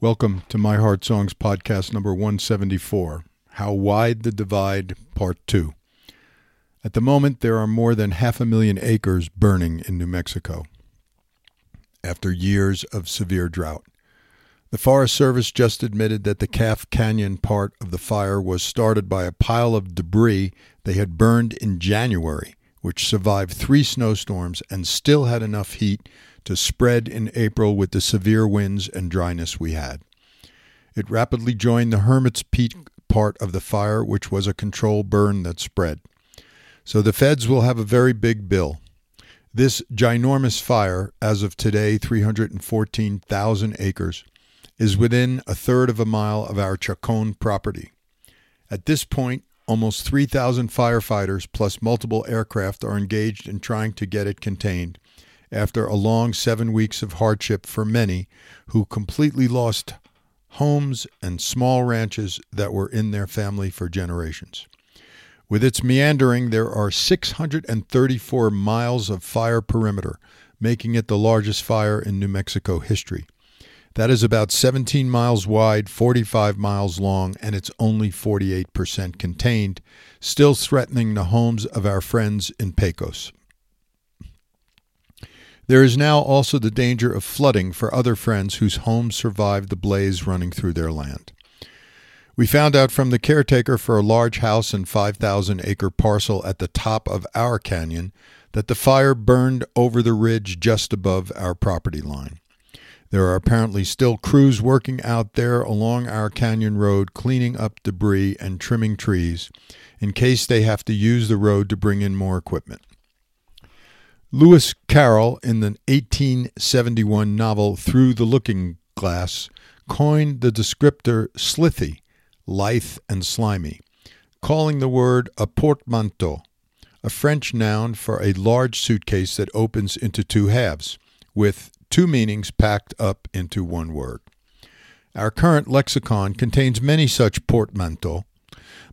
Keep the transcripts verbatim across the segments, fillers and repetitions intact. Welcome to My Heart Songs podcast number one seventy-four, How Wide the Divide, part two. At the moment, there are more than half a million acres burning in New Mexico after years of severe drought. The Forest Service just admitted that the Calf Canyon part of the fire was started by a pile of debris they had burned in January, which survived three snowstorms and still had enough heat to spread in April with the severe winds and dryness we had. It rapidly joined the Hermit's Peak part of the fire, which was a control burn that spread. So the feds will have a very big bill. This ginormous fire, as of today, three hundred fourteen thousand acres, is within a third of a mile of our Chacon property. At this point, almost three thousand firefighters plus multiple aircraft are engaged in trying to get it contained after a long seven weeks of hardship for many who completely lost homes and small ranches that were in their family for generations. With its meandering, there are six hundred thirty-four miles of fire perimeter, making it the largest fire in New Mexico history. That is about seventeen miles wide, forty-five miles long, and it's only forty-eight percent contained, still threatening the homes of our friends in Pecos. There is now also the danger of flooding for other friends whose homes survived the blaze running through their land. We found out from the caretaker for a large house and five thousand acre parcel at the top of our canyon that the fire burned over the ridge just above our property line. There are apparently still crews working out there along our canyon road, cleaning up debris and trimming trees in case they have to use the road to bring in more equipment. Lewis Carroll, in the eighteen seventy-one novel Through the Looking Glass, coined the descriptor slithy, lithe and slimy, calling the word a portmanteau, a French noun for a large suitcase that opens into two halves, with two meanings packed up into one word. Our current lexicon contains many such portmanteaux,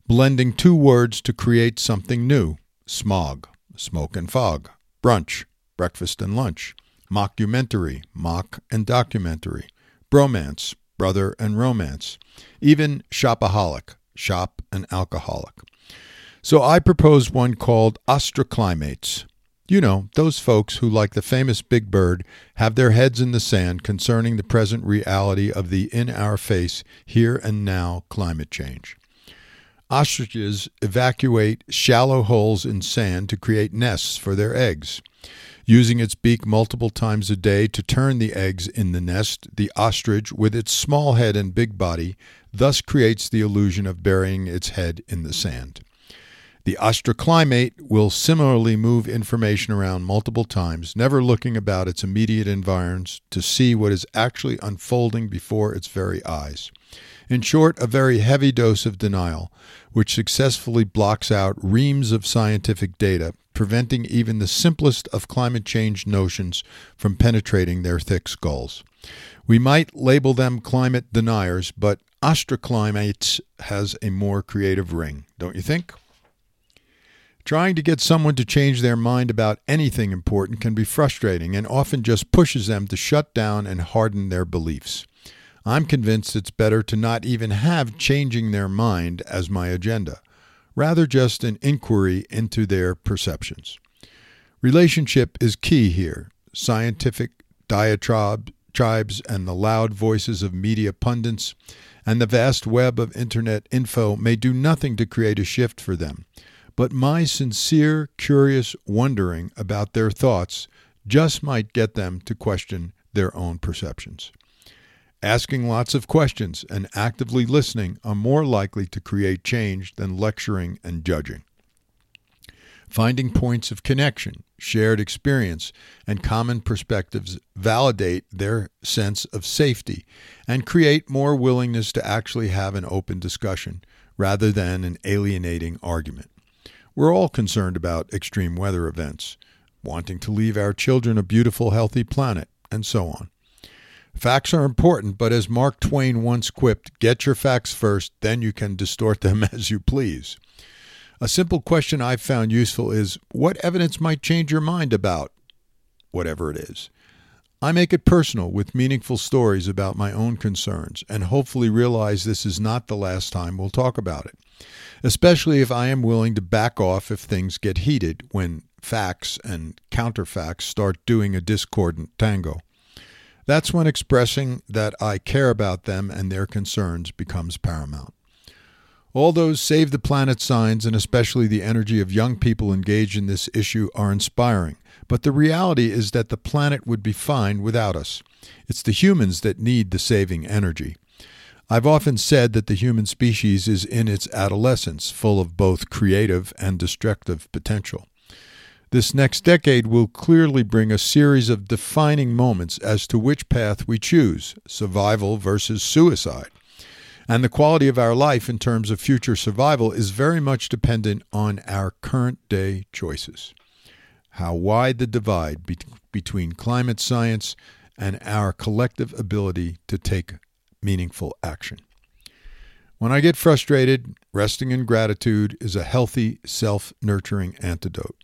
blending two words to create something new: smog, smoke and fog, brunch, breakfast and lunch, mockumentary, mock and documentary, bromance, brother and romance, even shopaholic, shop and alcoholic. So I propose one called ostraclimates. You know, those folks who, like the famous Big Bird, have their heads in the sand concerning the present reality of the in-our-face, here-and-now climate change. Ostriches evacuate shallow holes in sand to create nests for their eggs. Using its beak multiple times a day to turn the eggs in the nest, the ostrich, with its small head and big body, thus creates the illusion of burying its head in the sand. The ostraclimate will similarly move information around multiple times, never looking about its immediate environs to see what is actually unfolding before its very eyes. In short, a very heavy dose of denial, which successfully blocks out reams of scientific data, preventing even the simplest of climate change notions from penetrating their thick skulls. We might label them climate deniers, but ostraclimates has a more creative ring, don't you think? Trying to get someone to change their mind about anything important can be frustrating and often just pushes them to shut down and harden their beliefs. I'm convinced it's better to not even have changing their mind as my agenda, rather just an inquiry into their perceptions. Relationship is key here. Scientific diatribes and the loud voices of media pundits and the vast web of internet info may do nothing to create a shift for them, but my sincere, curious wondering about their thoughts just might get them to question their own perceptions. Asking lots of questions and actively listening are more likely to create change than lecturing and judging. Finding points of connection, shared experience, and common perspectives validate their sense of safety and create more willingness to actually have an open discussion rather than an alienating argument. We're all concerned about extreme weather events, wanting to leave our children a beautiful, healthy planet, and so on. Facts are important, but as Mark Twain once quipped, get your facts first, then you can distort them as you please. A simple question I've found useful is, what evidence might change your mind about whatever it is? I make it personal with meaningful stories about my own concerns and hopefully realize this is not the last time we'll talk about it, especially if I am willing to back off if things get heated when facts and counterfacts start doing a discordant tango. That's when expressing that I care about them and their concerns becomes paramount. All those Save the Planet signs, and especially the energy of young people engaged in this issue, are inspiring. But the reality is that the planet would be fine without us. It's the humans that need the saving energy. I've often said that the human species is in its adolescence, full of both creative and destructive potential. This next decade will clearly bring a series of defining moments as to which path we choose, survival versus suicide. And the quality of our life in terms of future survival is very much dependent on our current day choices. How wide the divide be- between climate science and our collective ability to take meaningful action. When I get frustrated, resting in gratitude is a healthy, self-nurturing antidote.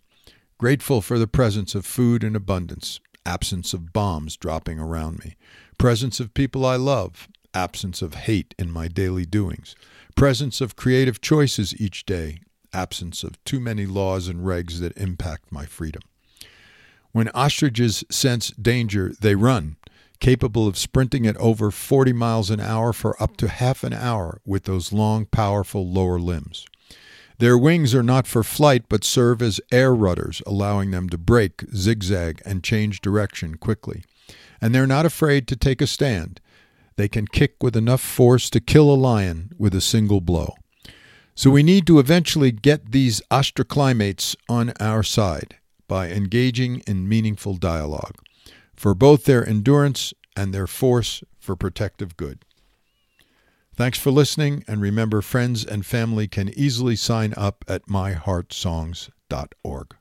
Grateful for the presence of food in abundance, absence of bombs dropping around me, presence of people I love, absence of hate in my daily doings, presence of creative choices each day, absence of too many laws and regs that impact my freedom. When ostriches sense danger, they run, capable of sprinting at over forty miles an hour for up to half an hour with those long, powerful lower limbs. Their wings are not for flight, but serve as air rudders, allowing them to brake, zigzag, and change direction quickly. And they're not afraid to take a stand. They can kick with enough force to kill a lion with a single blow. So we need to eventually get these ostracomates on our side by engaging in meaningful dialogue, for both their endurance and their force for protective good. Thanks for listening, and remember, friends and family can easily sign up at my heart songs dot org.